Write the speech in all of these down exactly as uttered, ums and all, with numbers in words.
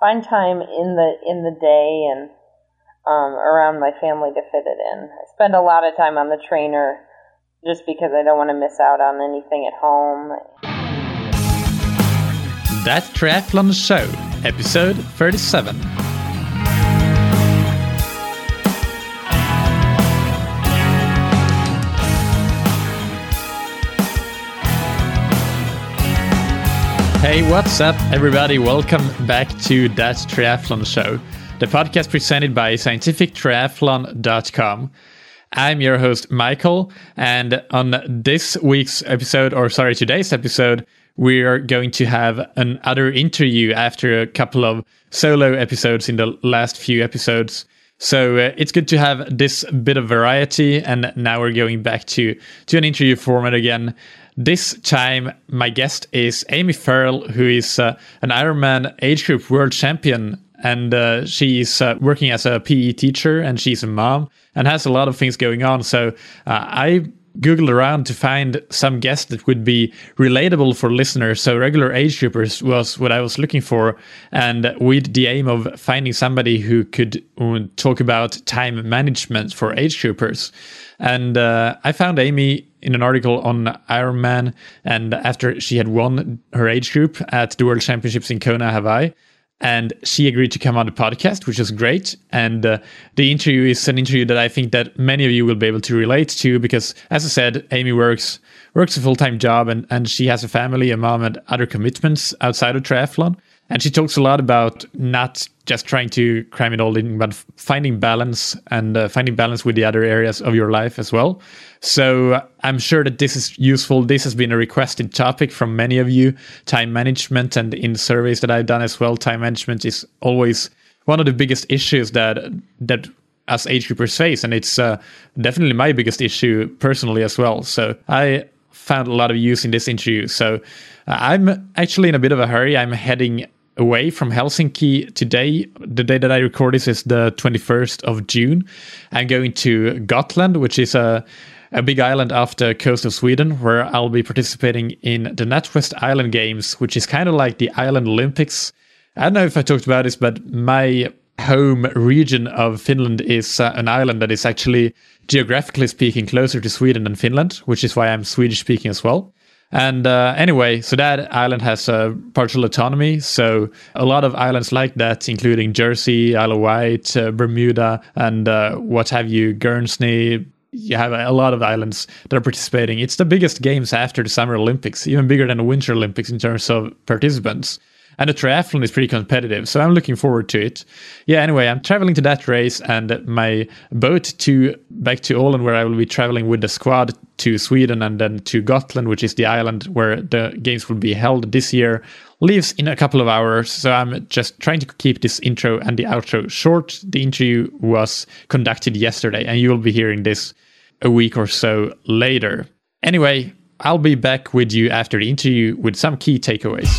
find time in the in the day and um, around my family to fit it in. I spend a lot of time on the trainer just because I don't want to miss out on anything at home. That Triathlon Show, episode thirty-seven. Hey, what's up, everybody? Welcome back to That Triathlon Show, the podcast presented by scientific triathlon dot com. I'm your host, Michael, and on this week's episode, or sorry, today's episode, we are going to have another interview after a couple of solo episodes in the last few episodes. So uh, it's good to have this bit of variety, and now we're going back to, to an interview format again. This time, my guest is Amy Farrell, who is uh, an Ironman age group world champion, and uh, she's uh, working as a P E teacher, and she's a mom, and has a lot of things going on. So uh, I Googled around to find some guest that would be relatable for listeners. So regular age groupers was what I was looking for, and with the aim of finding somebody who could talk about time management for age groupers. And uh, I found Amy in an article on Ironman, and after she had won her age group at the World Championships in Kona, Hawaii, and she agreed to come on the podcast, which is great. And uh, the interview is an interview that I think that many of you will be able to relate to, because, as I said, Amy works works a full-time job, and, and she has a family, a mom, and other commitments outside of triathlon. And she talks a lot about not just trying to cram it all in, but finding balance and uh, finding balance with the other areas of your life as well. So uh, I'm sure that this is useful. This has been a requested topic from many of you, time management, and in surveys that I've done as well. Time management is always one of the biggest issues that that us age groupers face. And it's uh, definitely my biggest issue personally as well. So I found a lot of use in this interview. So uh, I'm actually in a bit of a hurry. I'm heading away from Helsinki today. The day that I record this is the twenty-first of June. I'm going to Gotland, which is a, a big island off the coast of Sweden, where I'll be participating in the NatWest Island Games, which is kind of like the Island Olympics. I don't know if I talked about this, but my home region of Finland is uh, an island that is actually, geographically speaking, closer to Sweden than Finland, which is why I'm Swedish-speaking as well. And uh, anyway, so that island has uh, partial autonomy. So a lot of islands like that, including Jersey, Isle of Wight, uh, Bermuda, and uh, what have you, Guernsey. You have a lot of islands that are participating. It's the biggest games after the Summer Olympics, even bigger than the Winter Olympics in terms of participants. And the triathlon is pretty competitive, so I'm looking forward to it. Yeah, anyway, I'm traveling to that race, and my boat to back to Åland, where I will be traveling with the squad to Sweden and then to Gotland, which is the island where the games will be held this year, leaves in a couple of hours. So I'm just trying to keep this intro and the outro short. The interview was conducted yesterday, and you'll be hearing this a week or so later. Anyway, I'll be back with you after the interview with some key takeaways.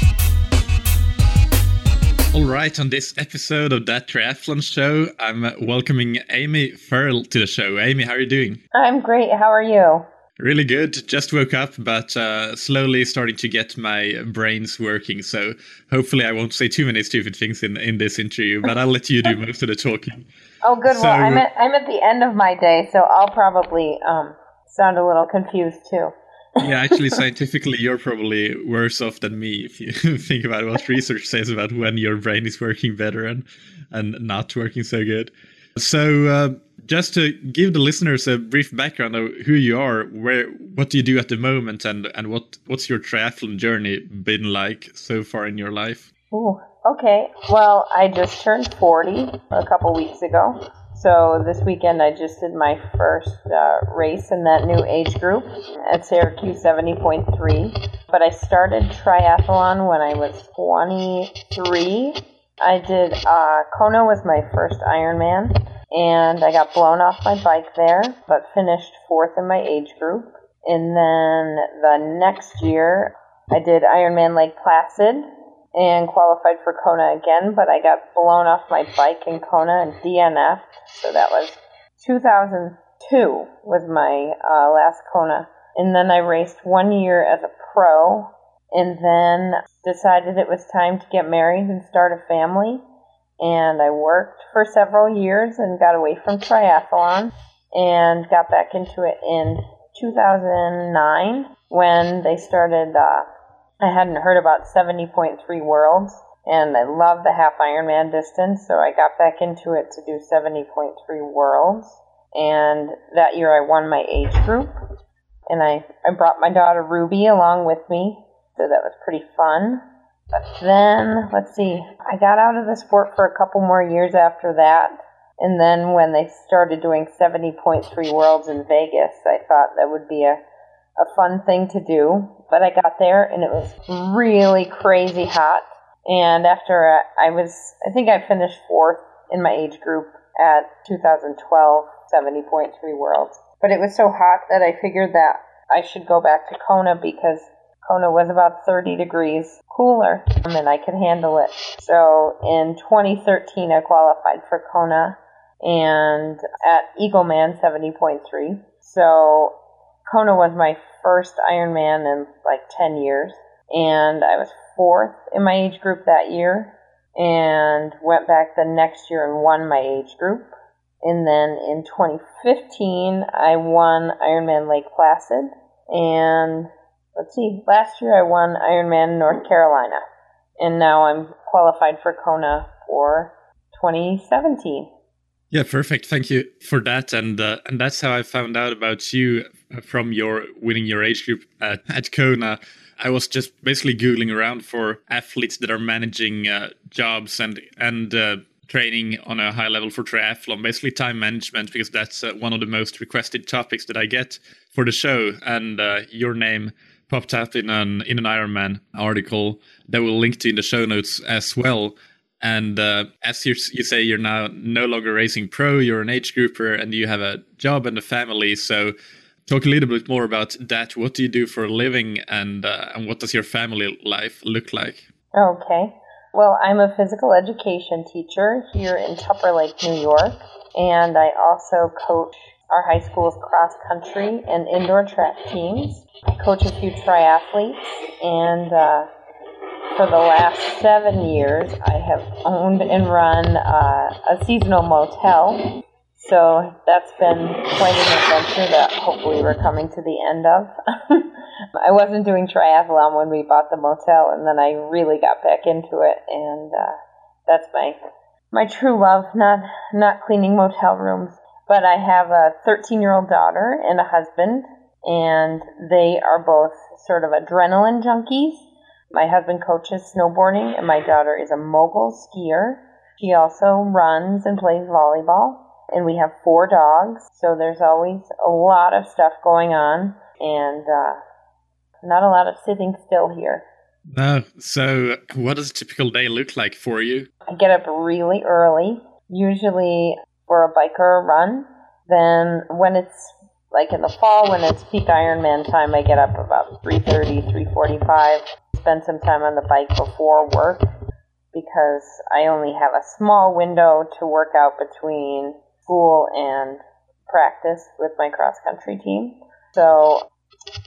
All right, on this episode of That Triathlon Show, I'm welcoming Amy Farrell to the show. Amy, how are you doing? I'm great. How are you? Really good. Just woke up, but uh, slowly starting to get my brains working. So hopefully I won't say too many stupid things in, in this interview, but I'll let you do most of the talking. Oh, good. So, well, I'm at, I'm at the end of my day, so I'll probably um, sound a little confused too. Yeah, actually, scientifically, you're probably worse off than me if you think about what research says about when your brain is working better and, and not working so good. So uh, just to give the listeners a brief background of who you are, where, what do you do at the moment, and, and what, what's your triathlon journey been like so far in your life? Ooh, okay. Well, I just turned forty a couple weeks ago. So this weekend I just did my first uh, race in that new age group at Syracuse seventy point three. But I started triathlon when I was twenty-three. I did, uh, Kona was my first Ironman, and I got blown off my bike there, but finished fourth in my age group. And then the next year I did Ironman Lake Placid, and qualified for Kona again, but I got blown off my bike in Kona and D N F. So that was two thousand two was my uh, last Kona. And then I raced one year as a pro, and then decided it was time to get married and start a family. and I worked for several years and got away from triathlon and got back into it in two thousand nine when they started, uh, I hadn't heard about seventy point three Worlds, and I love the half Ironman distance, so I got back into it to do seventy point three Worlds, and that year I won my age group, and I, I brought my daughter Ruby along with me, so that was pretty fun. But then, let's see, I got out of the sport for a couple more years after that. And then when they started doing seventy point three Worlds in Vegas, I thought that would be a, a fun thing to do. But I got there, and it was really crazy hot. And after I, I was, I think I finished fourth in my age group at two thousand twelve seventy point three Worlds. But it was so hot that I figured that I should go back to Kona because Kona was about thirty degrees cooler, and I could handle it. So in twenty thirteen, I qualified for Kona and at Eagleman seventy point three. So Kona was my first Ironman in like ten years, and I was fourth in my age group that year and went back the next year and won my age group. And then in twenty fifteen, I won Ironman Lake Placid, and let's see, last year I won Ironman North Carolina, and now I'm qualified for Kona for twenty seventeen. Yeah, perfect. Thank you for that. And uh, and that's how I found out about you from your winning your age group at, at Kona. I was just basically Googling around for athletes that are managing uh, jobs and, and uh, training on a high level for triathlon, basically time management, because that's uh, one of the most requested topics that I get for the show. And uh, your name popped up in an in an Ironman article that we'll link to in the show notes as well. And uh, as you you say, you're now no longer racing pro. You're an age grouper, and you have a job and a family. So, talk a little bit more about that. What do you do for a living, and uh, and what does your family life look like? Okay, well, I'm a physical education teacher here in Tupper Lake, New York, and I also coach our high school's cross-country and indoor track teams. I coach a few triathletes, and uh, for the last seven years, I have owned and run uh, a seasonal motel. So that's been quite an adventure that hopefully we're coming to the end of. I wasn't doing triathlon when we bought the motel, and then I really got back into it, and uh, that's my my true love, not not cleaning motel rooms. But I have a thirteen-year-old daughter and a husband, and they are both sort of adrenaline junkies. My husband coaches snowboarding, and my daughter is a mogul skier. She also runs and plays volleyball, and we have four dogs, so there's always a lot of stuff going on, and uh, not a lot of sitting still here. No. So what does a typical day look like for you? I get up really early, usually for a bike or a run. Then when it's like in the fall, when it's peak Ironman time, I get up about three thirty, three forty-five, spend some time on the bike before work because I only have a small window to work out between school and practice with my cross-country team. So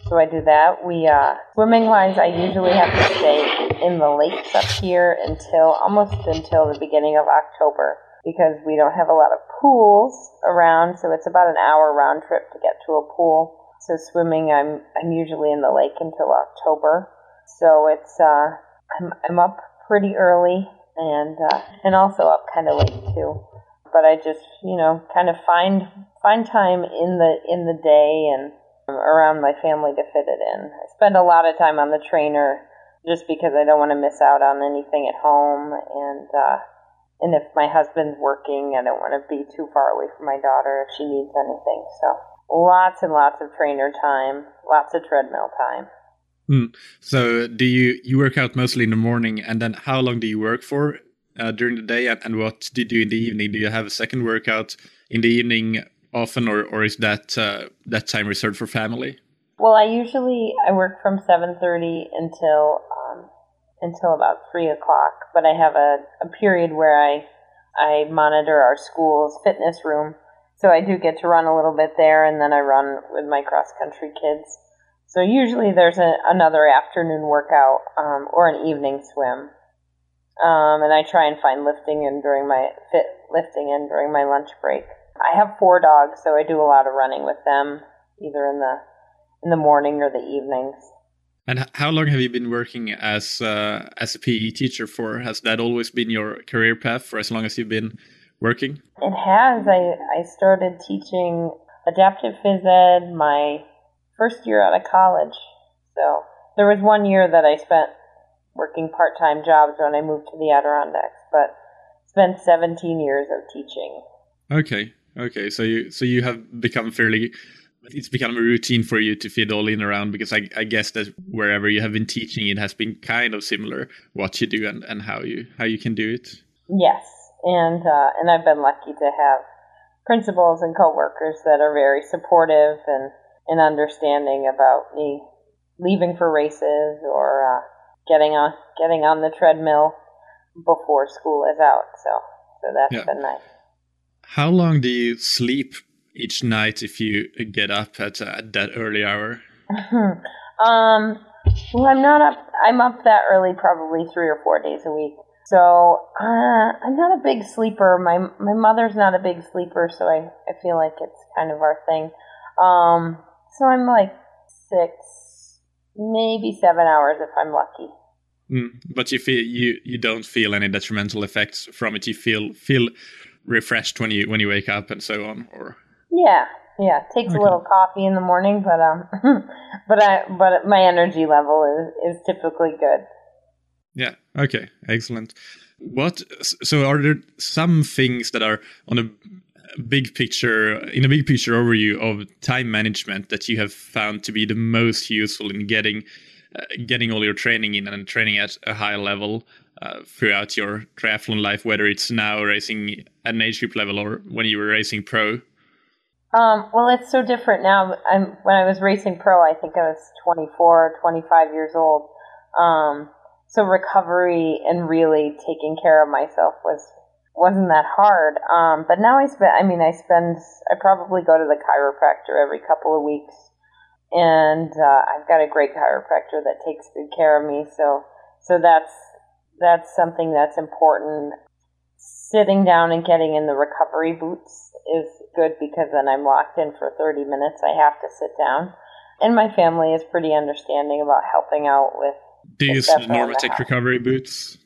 so I do that. We uh, swimming-wise, I usually have to stay in the lakes up here until almost until the beginning of October, because we don't have a lot of pools around, so it's about an hour round trip to get to a pool. So swimming, I'm I'm usually in the lake until October. So it's uh, I'm I'm up pretty early and uh, and also up kind of late too. But I just you know kind of find find time in the in the day and around my family to fit it in. I spend a lot of time on the trainer just because I don't want to miss out on anything at home, and Uh, And if my husband's working, I don't want to be too far away from my daughter if she needs anything. So lots and lots of trainer time, lots of treadmill time. Mm. So do you, you work out mostly in the morning, and then how long do you work for uh, during the day, and, and what do you do in the evening? Do you have a second workout in the evening often, or, or is that uh, that time reserved for family? Well, I usually I work from seven thirty until Um, until about three o'clock, but I have a, a period where I I monitor our school's fitness room, so I do get to run a little bit there, and then I run with my cross-country kids. So usually there's a, another afternoon workout um, or an evening swim. Um, and I try and find lifting in during my fit lifting in during my lunch break. I have four dogs, so I do a lot of running with them, either in the in the morning or the evenings. And how long have you been working as uh, as a P E teacher for? Has that always been your career path for as long as you've been working? It has. I, I started teaching adaptive phys ed my first year out of college. So there was one year that I spent working part-time jobs when I moved to the Adirondacks, but it's been seventeen years of teaching. Okay, okay. So you so you have become fairly... It's become a routine for you to fit all in around, because I, I guess that wherever you have been teaching, it has been kind of similar what you do and, and how you how you can do it. Yes, and uh, and I've been lucky to have principals and coworkers that are very supportive and, and understanding about me leaving for races or uh, getting on getting on the treadmill before school is out. So so that's yeah. been nice. How long do you sleep each night if you get up at uh, that early hour? um, well, I'm not up. I'm up that early probably three or four days a week. So uh, I'm not a big sleeper. My my mother's not a big sleeper, so I, I feel like it's kind of our thing. Um, so I'm like six, maybe seven hours if I'm lucky. Mm, but you feel you, you don't feel any detrimental effects from it. You feel feel refreshed when you when you wake up and so on, or. Yeah, yeah. It takes okay. a little coffee in the morning, but um, but I but my energy level is, is typically good. Yeah. Okay. Excellent. What? So, are there some things that are on a big picture in a big picture overview of time management that you have found to be the most useful in getting uh, getting all your training in and training at a high level uh, throughout your triathlon life, whether it's now racing at an age group level or when you were racing pro? Um, well, it's so different now. I'm, when I was racing pro, I think I was twenty-four, twenty-five years old. Um, so recovery and really taking care of myself was, wasn't that hard. Um, but now I spend, I mean, I spend, I probably go to the chiropractor every couple of weeks, and, uh, I've got a great chiropractor that takes good care of me. So, so that's, that's something that's important. Sitting down and getting in the recovery boots is good, because then I'm locked in for thirty minutes. I have to sit down. And my family is pretty understanding about helping out with... Do you use NormaTec recovery boots?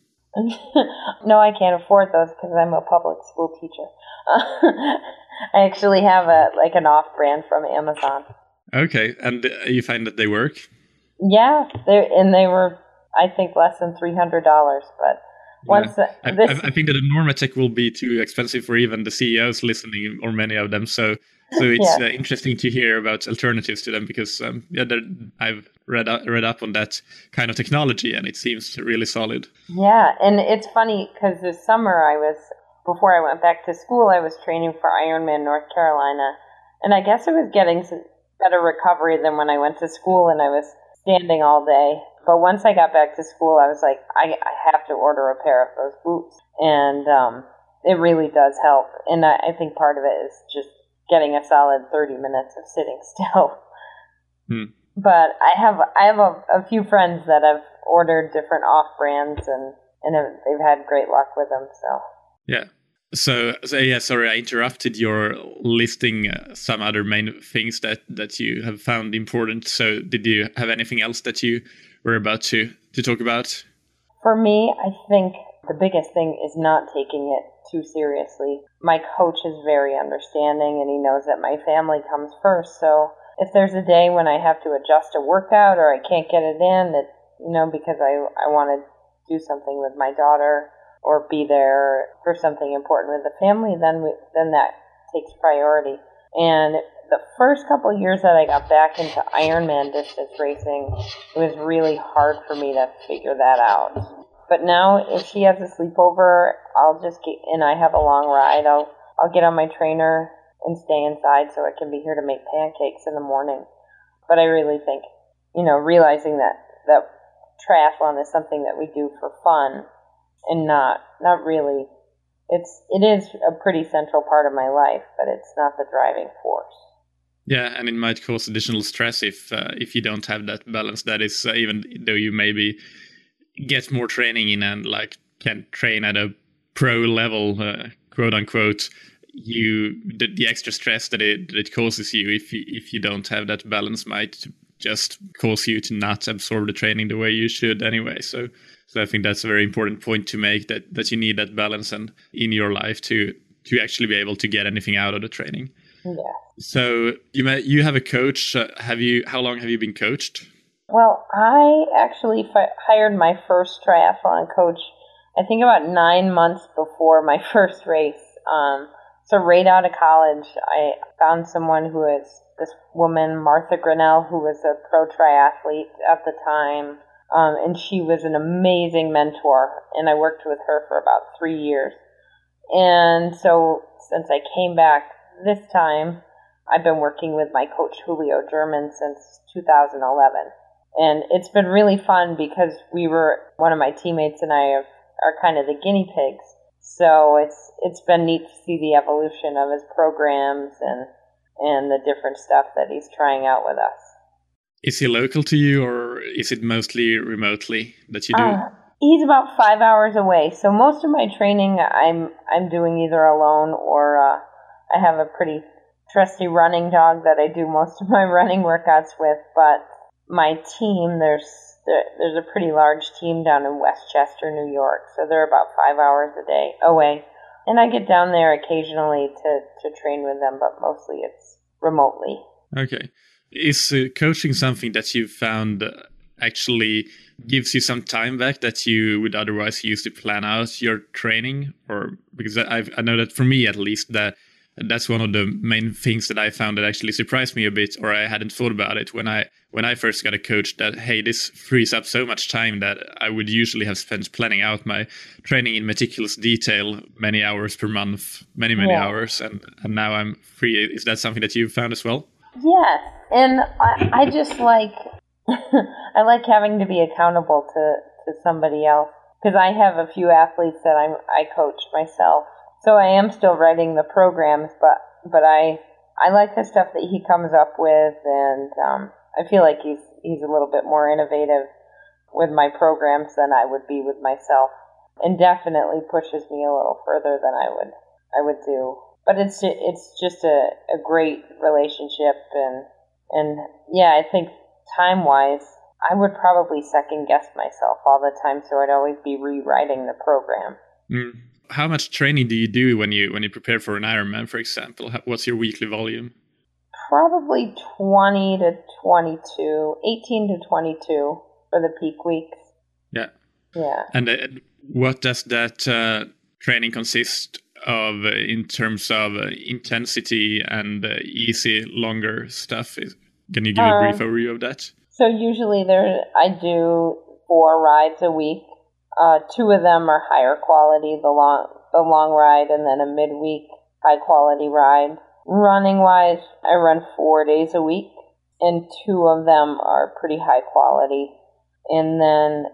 No, I can't afford those because I'm a public school teacher. I actually have a like an off-brand from Amazon. Okay, and you find that they work? Yeah, they and they were, I think, less than three hundred dollars, but... Once yeah. I, this... I think that the NormaTec will be too expensive for even the C E Os listening, or many of them. So, so it's yeah. uh, interesting to hear about alternatives to them, because um, yeah, I've read up, read up on that kind of technology, and it seems really solid. Yeah, and it's funny because this summer I was before I went back to school, I was training for Ironman North Carolina, and I guess I was getting better recovery than when I went to school and I was standing all day. But once I got back to school, I was like, I, I have to order a pair of those boots. And um, it really does help. And I, I think part of it is just getting a solid thirty minutes of sitting still. Hmm. But I have I have a, a few friends that have ordered different off-brands, and, and have, they've had great luck with them. So yeah. So, so yeah, sorry, I interrupted your listing uh, some other main things that, that you have found important. So did you have anything else that you... we're about to, to talk about? For me, I think the biggest thing is not taking it too seriously. My coach is very understanding, and he knows that my family comes first. So if there's a day when I have to adjust a workout or I can't get it in, it, you know, because I, I want to do something with my daughter or be there for something important with the family, then we, then that takes priority. And the first couple of years that I got back into Ironman distance racing, it was really hard for me to figure that out. But now, if she has a sleepover, I'll just get, and I have a long ride, I'll I'll get on my trainer and stay inside so I can be here to make pancakes in the morning. But I really think, you know, realizing that, that triathlon is something that we do for fun and not not really. It's it is a pretty central part of my life, but it's not the driving force. Yeah, and it might cause additional stress if uh, if you don't have that balance. That is, uh, even though you maybe get more training in and like can train at a pro level, uh, quote unquote, you the, the extra stress that it, that it causes you if you, if you don't have that balance might just cause you to not absorb the training the way you should anyway. So, so I think that's a very important point to make, that that you need that balance and in your life to to actually be able to get anything out of the training. Yeah. So you may, you have a coach. Uh, have you? How long have you been coached? Well, I actually fi- hired my first triathlon coach, I think about nine months before my first race. Um, so right out of college, I found someone who is this woman, Martha Grinnell, who was a pro triathlete at the time. Um, and she was an amazing mentor. And I worked with her for about three years. And so since I came back this time, I've been working with my coach, Julio German, since two thousand eleven. And it's been really fun because we were, one of my teammates and I have are kind of the guinea pigs. So it's it's been neat to see the evolution of his programs and and the different stuff that he's trying out with us. Is he local to you, or is it mostly remotely that you do? Uh, he's about five hours away. So most of my training I'm I'm doing either alone or uh, I have a pretty trusty running dog that I do most of my running workouts with. But my team, there's There's a pretty large team down in Westchester, New York, so they're about five hours a day away. And I get down there occasionally to, to train with them, but mostly it's remotely. Okay. Is uh, coaching something that you've found actually gives you some time back that you would otherwise use to plan out your training? Or because I've, I know that for me, at least, that that's one of the main things that I found that actually surprised me a bit, or I hadn't thought about it when I when I first got a coach, that, hey, this frees up so much time that I would usually have spent planning out my training in meticulous detail, many hours per month, many, many yeah. hours. And, and now I'm free. Is that something that you found as well? Yes. And I, I just like, I like having to be accountable to, to somebody else, because I have a few athletes that I'm, I coach myself. So I am still writing the programs, but but I I like the stuff that he comes up with, and um, I feel like he's he's a little bit more innovative with my programs than I would be with myself, and definitely pushes me a little further than I would I would do. But it's it's just a, a great relationship, and and yeah, I think time wise, I would probably second guess myself all the time, so I'd always be rewriting the program. Mm. How much training do you do when you when you prepare for an Ironman, for example? What's your weekly volume? Probably twenty to twenty-two, eighteen to twenty-two for the peak weeks. Yeah. Yeah. And uh, what does that uh, training consist of in terms of uh, intensity and uh, easy, longer stuff? Can you give um, a brief overview of that? So usually there, I do four rides a week. Uh, two of them are higher quality, the long the long ride, and then a midweek high quality ride. Running wise, I run four days a week, and two of them are pretty high quality. And then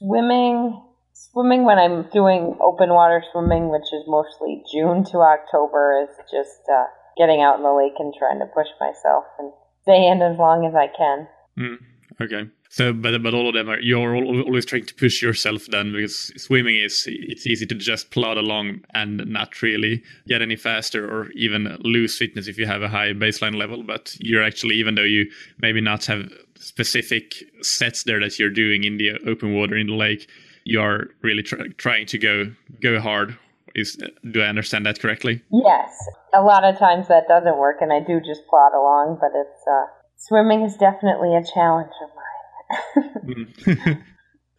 swimming, swimming when I'm doing open water swimming, which is mostly June to October, is just uh, getting out in the lake and trying to push myself and stay in as long as I can. Mm, okay. So, but but all of them are, you're always trying to push yourself then, because swimming is, it's easy to just plod along and not really get any faster or even lose fitness if you have a high baseline level. But you're actually, even though you maybe not have specific sets there that you're doing in the open water in the lake, you are really tr- trying to go go hard. Is do I understand that correctly? Yes. A lot of times that doesn't work, and I do just plod along. But it's uh, swimming is definitely a challenge of mine.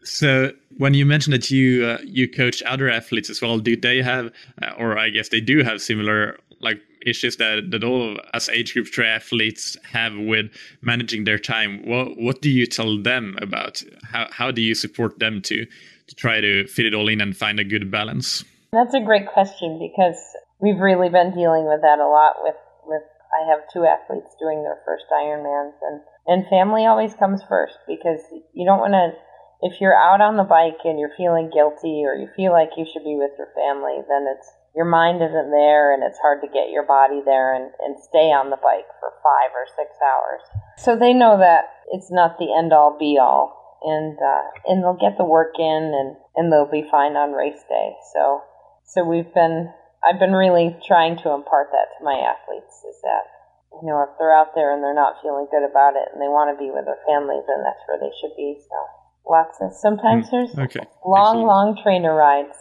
So when you mentioned that you uh, you coach other athletes as well, do they have uh, or I guess they do have similar like issues that, that all of us age group triathletes have with managing their time? What what do you tell them about? How how do you support them to to try to fit it all in and find a good balance? That's a great question, because we've really been dealing with that a lot with with I have two athletes doing their first Ironmans, and, and family always comes first, because you don't want to, if you're out on the bike and you're feeling guilty or you feel like you should be with your family, then it's, your mind isn't there, and it's hard to get your body there and, and stay on the bike for five or six hours. So they know that it's not the end all be all, and uh, and they'll get the work in, and, and they'll be fine on race day. So so we've been I've been really trying to impart that to my athletes, is that, you know, if they're out there and they're not feeling good about it and they want to be with their family, then that's where they should be. So lots of sometimes mm. there's okay. long, Excellent. long trainer rides.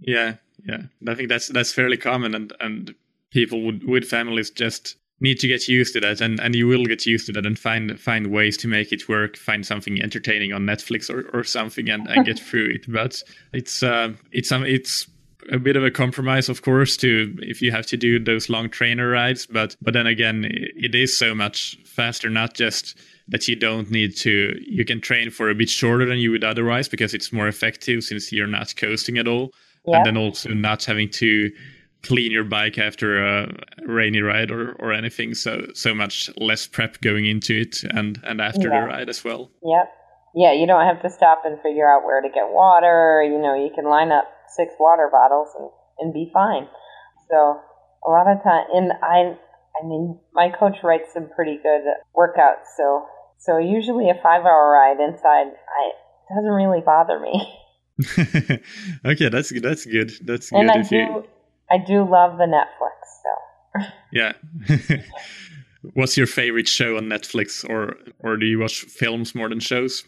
Yeah, yeah. I think that's that's fairly common, and, and people would, with families just need to get used to that, and, and you will get used to that, and find find ways to make it work, find something entertaining on Netflix or, or something, and, and get through it. But it's uh, it's um, it's a bit of a compromise, of course, to if you have to do those long trainer rides. But but then again, it is so much faster, not just that you don't need to, you can train for a bit shorter than you would otherwise because it's more effective since you're not coasting at all. Yep. And then also not having to clean your bike after a rainy ride or, or anything. So so much less prep going into it and, and after yeah. the ride as well. Yep. Yeah, you don't have to stop and figure out where to get water. You know, you can line up six water bottles and, and be fine. So a lot of time, and I I mean, my coach writes some pretty good workouts. So so usually a five-hour ride inside I it doesn't really bother me. Okay, that's that's good. That's and good. I if do, you... I do love the Netflix. So yeah. What's your favorite show on Netflix, or or do you watch films more than shows?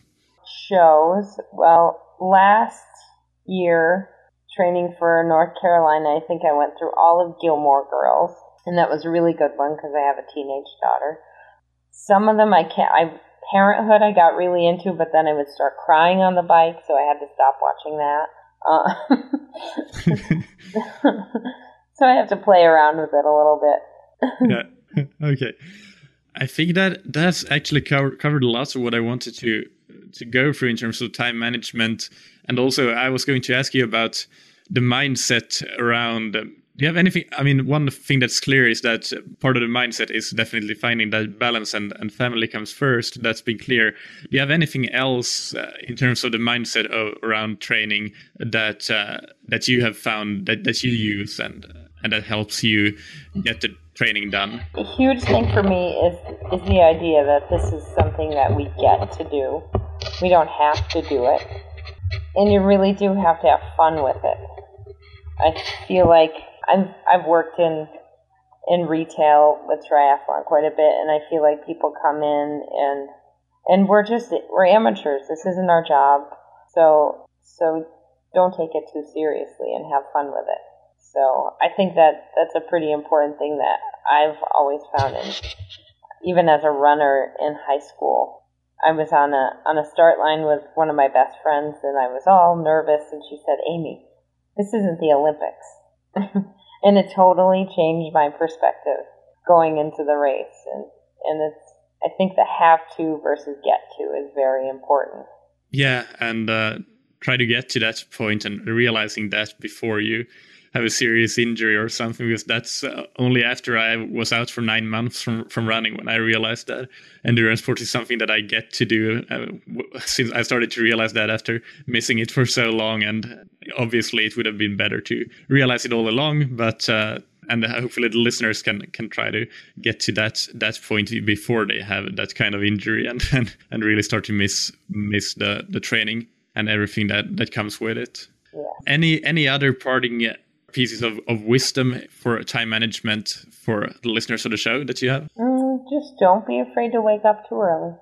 Shows. Well, last year training for North Carolina, I think I went through all of Gilmore Girls, and that was a really good one because I have a teenage daughter. Some of them I can't. I Parenthood I got really into, but then I would start crying on the bike, so I had to stop watching that. Uh, so I have to play around with it a little bit. Yeah. Okay. I think that that's actually cover, covered lots of what I wanted to to go through in terms of time management. And also, I was going to ask you about the mindset around... Um, do you have anything? I mean, one thing that's clear is that part of the mindset is definitely finding that balance, and, and family comes first. That's been clear. Do you have anything else uh, in terms of the mindset of, around training that uh, that you have found that, that you use and and that helps you get the training done? A huge thing for me is is the idea that this is something that we get to do. We don't have to do it, and you really do have to have fun with it. I feel like I've I've worked in in retail with triathlon quite a bit, and I feel like people come in and and we're just we're amateurs. This isn't our job, so so don't take it too seriously and have fun with it. So I think that that's a pretty important thing that I've always found. In, even as a runner in high school, I was on a on a start line with one of my best friends, and I was all nervous, and she said, "Amy, this isn't the Olympics." And it totally changed my perspective going into the race. And, and it's, I think the have to versus get to is very important. Yeah. And uh, try to get to that point and realizing that before you have a serious injury or something, because that's uh, only after I was out for nine months from, from running when I realized that endurance sport is something that I get to do. Uh, w- since I started to realize that after missing it for so long, and obviously it would have been better to realize it all along, but uh, and hopefully the listeners can can try to get to that that point before they have that kind of injury and and, and really start to miss miss the, the training and everything that, that comes with it. Yeah. Any any other parting pieces of, of wisdom for time management for the listeners of the show that you have? Mm, just don't be afraid to wake up too early.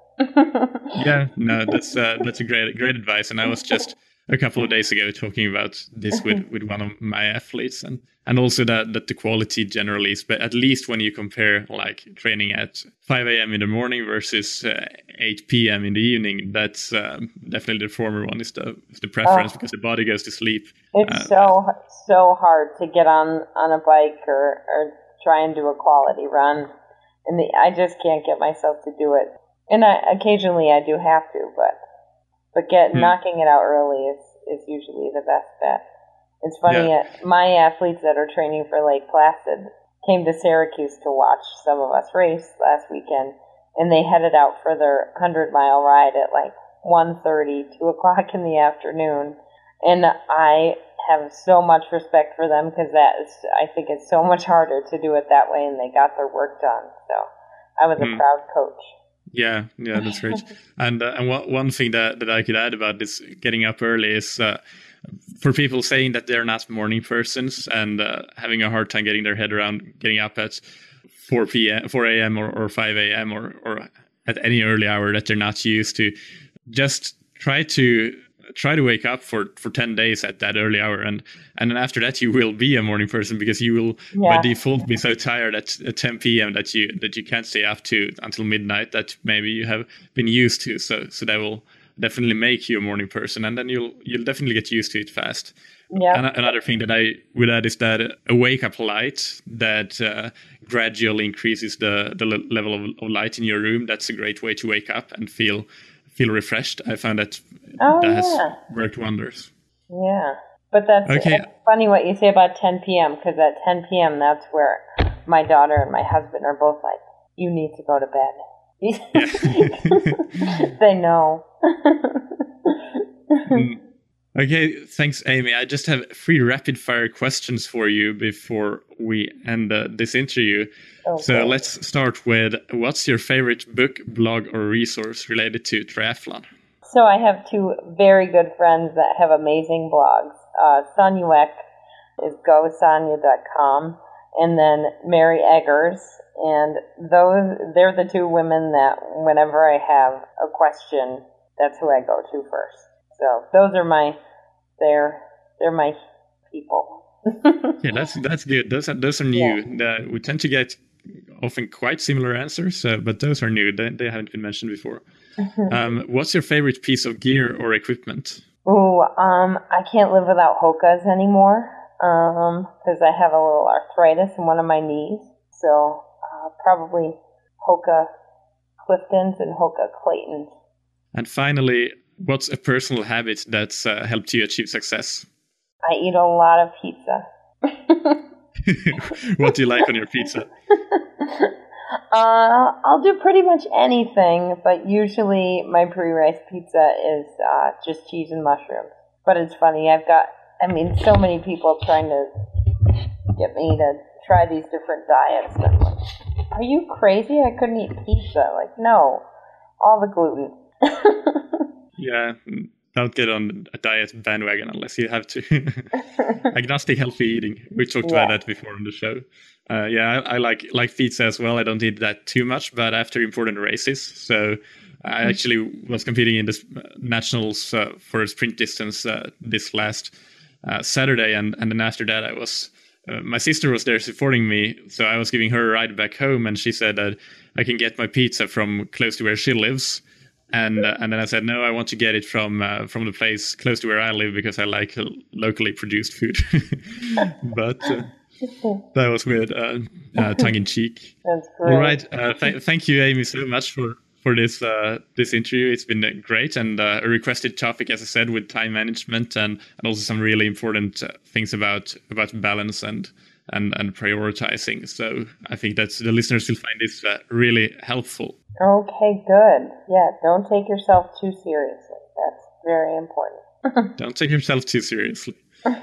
Yeah, no, that's uh, that's a great great advice. And I was just a couple of days ago talking about this with, with one of my athletes, and, and also that, that the quality generally is, but at least when you compare like training at five a.m. in the morning versus uh, eight p.m. in the evening, that's um, definitely the former one is the is the preference, oh, because the body goes to sleep. It's uh, so so hard to get on, on a bike or, or try and do a quality run, and the, I just can't get myself to do it. And I, occasionally I do have to, but But get hmm. knocking it out early is, is usually the best bet. It's funny, yeah. My athletes that are training for Lake Placid came to Syracuse to watch some of us race last weekend, and they headed out for their hundred-mile ride at like one thirty, two o'clock in the afternoon. And I have so much respect for them because that is, I think it's so much harder to do it that way, and they got their work done. So I was hmm. a proud coach. Yeah, yeah, that's right. And uh, and what, one thing that, that I could add about this getting up early is uh, for people saying that they're not morning persons and uh, having a hard time getting their head around getting up at four p.m., four a.m. or, or five a.m. or or at any early hour that they're not used to. Just try to try to wake up for, for ten days at that early hour. And, and then after that, you will be a morning person because you will yeah. by default be so tired at, at ten p.m. that you, that you can't stay up to until midnight that maybe you have been used to. So, so that will definitely make you a morning person. And then you'll, you'll definitely get used to it fast. Yeah. And another thing that I would add is that a wake-up light that uh, gradually increases the, the level of, of light in your room, that's a great way to wake up and feel feel refreshed. I found that oh, that yeah. has worked wonders. Yeah, but that's, okay. that's funny what you say about ten p.m. because at ten p.m. that's where my daughter and my husband are both like, you need to go to bed. They know. mm. Okay, thanks, Amy. I just have three rapid-fire questions for you before we end uh, this interview. Okay. So let's start with, what's your favorite book, blog, or resource related to triathlon? So I have two very good friends that have amazing blogs. Uh, Sonjuek is Go Sanya dot com, and then Mary Eggers. And those they're the two women that whenever I have a question, that's who I go to first. So those are my, they're they're my people. Yeah, that's that's good. Those are those are new. Yeah. The, we tend to get often quite similar answers, uh, but those are new. They, they haven't been mentioned before. um, what's your favorite piece of gear or equipment? Oh, um, I can't live without Hokas anymore because um, I have a little arthritis in one of my knees. So uh, probably Hoka Cliftons and Hoka Claytons. And finally, what's a personal habit that's uh, helped you achieve success? I eat a lot of pizza. What do you like on your pizza? Uh, I'll do pretty much anything, but usually my pre-rice pizza is uh, just cheese and mushrooms. But it's funny, I've got, I mean, so many people trying to get me to try these different diets. I'm like, are you crazy? I couldn't eat pizza. Like, no, all the gluten. Yeah, don't get on a diet bandwagon unless you have to. Agnostic healthy eating. We talked yeah. about that before on the show. Uh, yeah, I, I like like pizza as well. I don't eat that too much, but after important races. So I actually was competing in the nationals uh, for a sprint distance uh, this last uh, Saturday. And, and then after that, I was uh, my sister was there supporting me. So I was giving her a ride back home. And she said that I can get my pizza from close to where she lives. And uh, and then I said, no, I want to get it from uh, from the place close to where I live because I like uh, locally produced food. But uh, that was weird, uh, uh, tongue in cheek. That's great. All right. Uh, th- thank you, Amy, so much for, for this uh, this interview. It's been great. And uh, a requested topic, as I said, with time management and, and also some really important uh, things about, about balance and, and, and prioritizing. So I think that the listeners will find this uh, really helpful. Okay, good. Yeah, don't take yourself too seriously. That's very important. Don't take yourself too seriously.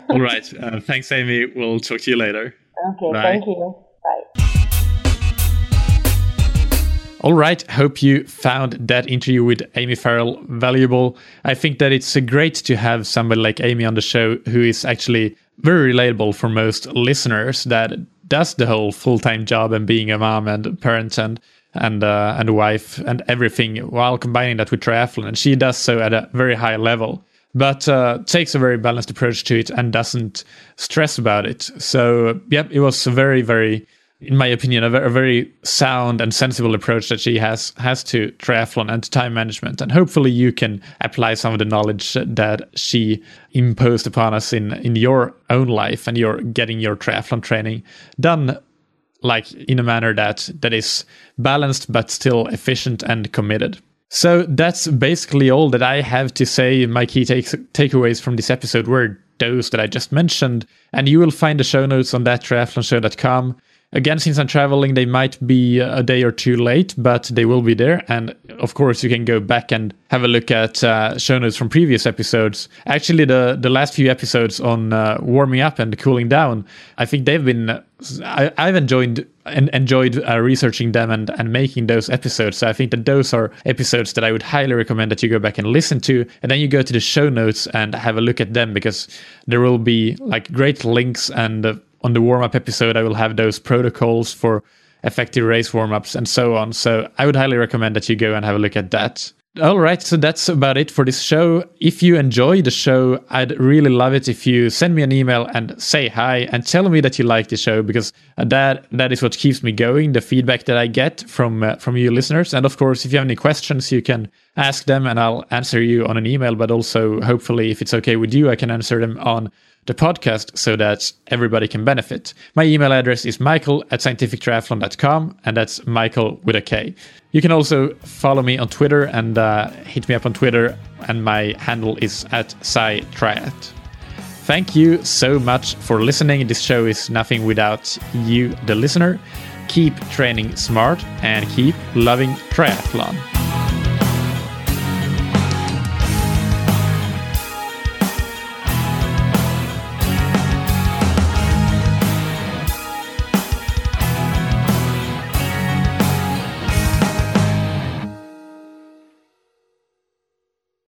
All right. Uh, thanks, Amy. We'll talk to you later. Okay, bye. Thank you. Bye. All right. Hope you found that interview with Amy Farrell valuable. I think that it's great to have somebody like Amy on the show who is actually very relatable for most listeners that does the whole full-time job and being a mom and parent and and uh, and wife and everything while combining that with triathlon, and she does so at a very high level, but uh, takes a very balanced approach to it and doesn't stress about it. So yep, it was a very, very, in my opinion, a, a very sound and sensible approach that she has has to triathlon and to time management, and hopefully you can apply some of the knowledge that she imposed upon us in, in your own life, and you're getting your triathlon training done like in a manner that, that is balanced but still efficient and committed. So that's basically all that I have to say. My key take- takeaways from this episode were those that I just mentioned, and you will find the show notes on that triathlon show dot com. Again, since I'm traveling, they might be a day or two late, but they will be there. And of course, you can go back and have a look at uh, show notes from previous episodes. Actually, the, the last few episodes on uh, warming up and cooling down, I think they've been... I, I've enjoyed and enjoyed uh, researching them and, and making those episodes. So I think that those are episodes that I would highly recommend that you go back and listen to. And then you go to the show notes and have a look at them, because there will be like great links and... Uh, on the warm-up episode, I will have those protocols for effective race warm-ups and so on. So I would highly recommend that you go and have a look at that. All right, so that's about it for this show. If you enjoy the show, I'd really love it if you send me an email and say hi and tell me that you like the show, because that that is what keeps me going, the feedback that I get from, uh, from you listeners. And of course, if you have any questions, you can ask them and I'll answer you on an email, but also hopefully, if it's okay with you, I can answer them on the podcast so that everybody can benefit. My email address is michael at scientific triathlon dot com, and that's Michael with a K. You can also follow me on Twitter and uh, hit me up on Twitter, and my handle is at scitriat. Thank you so much for listening. This show is nothing without you, the listener. Keep training smart and keep loving triathlon.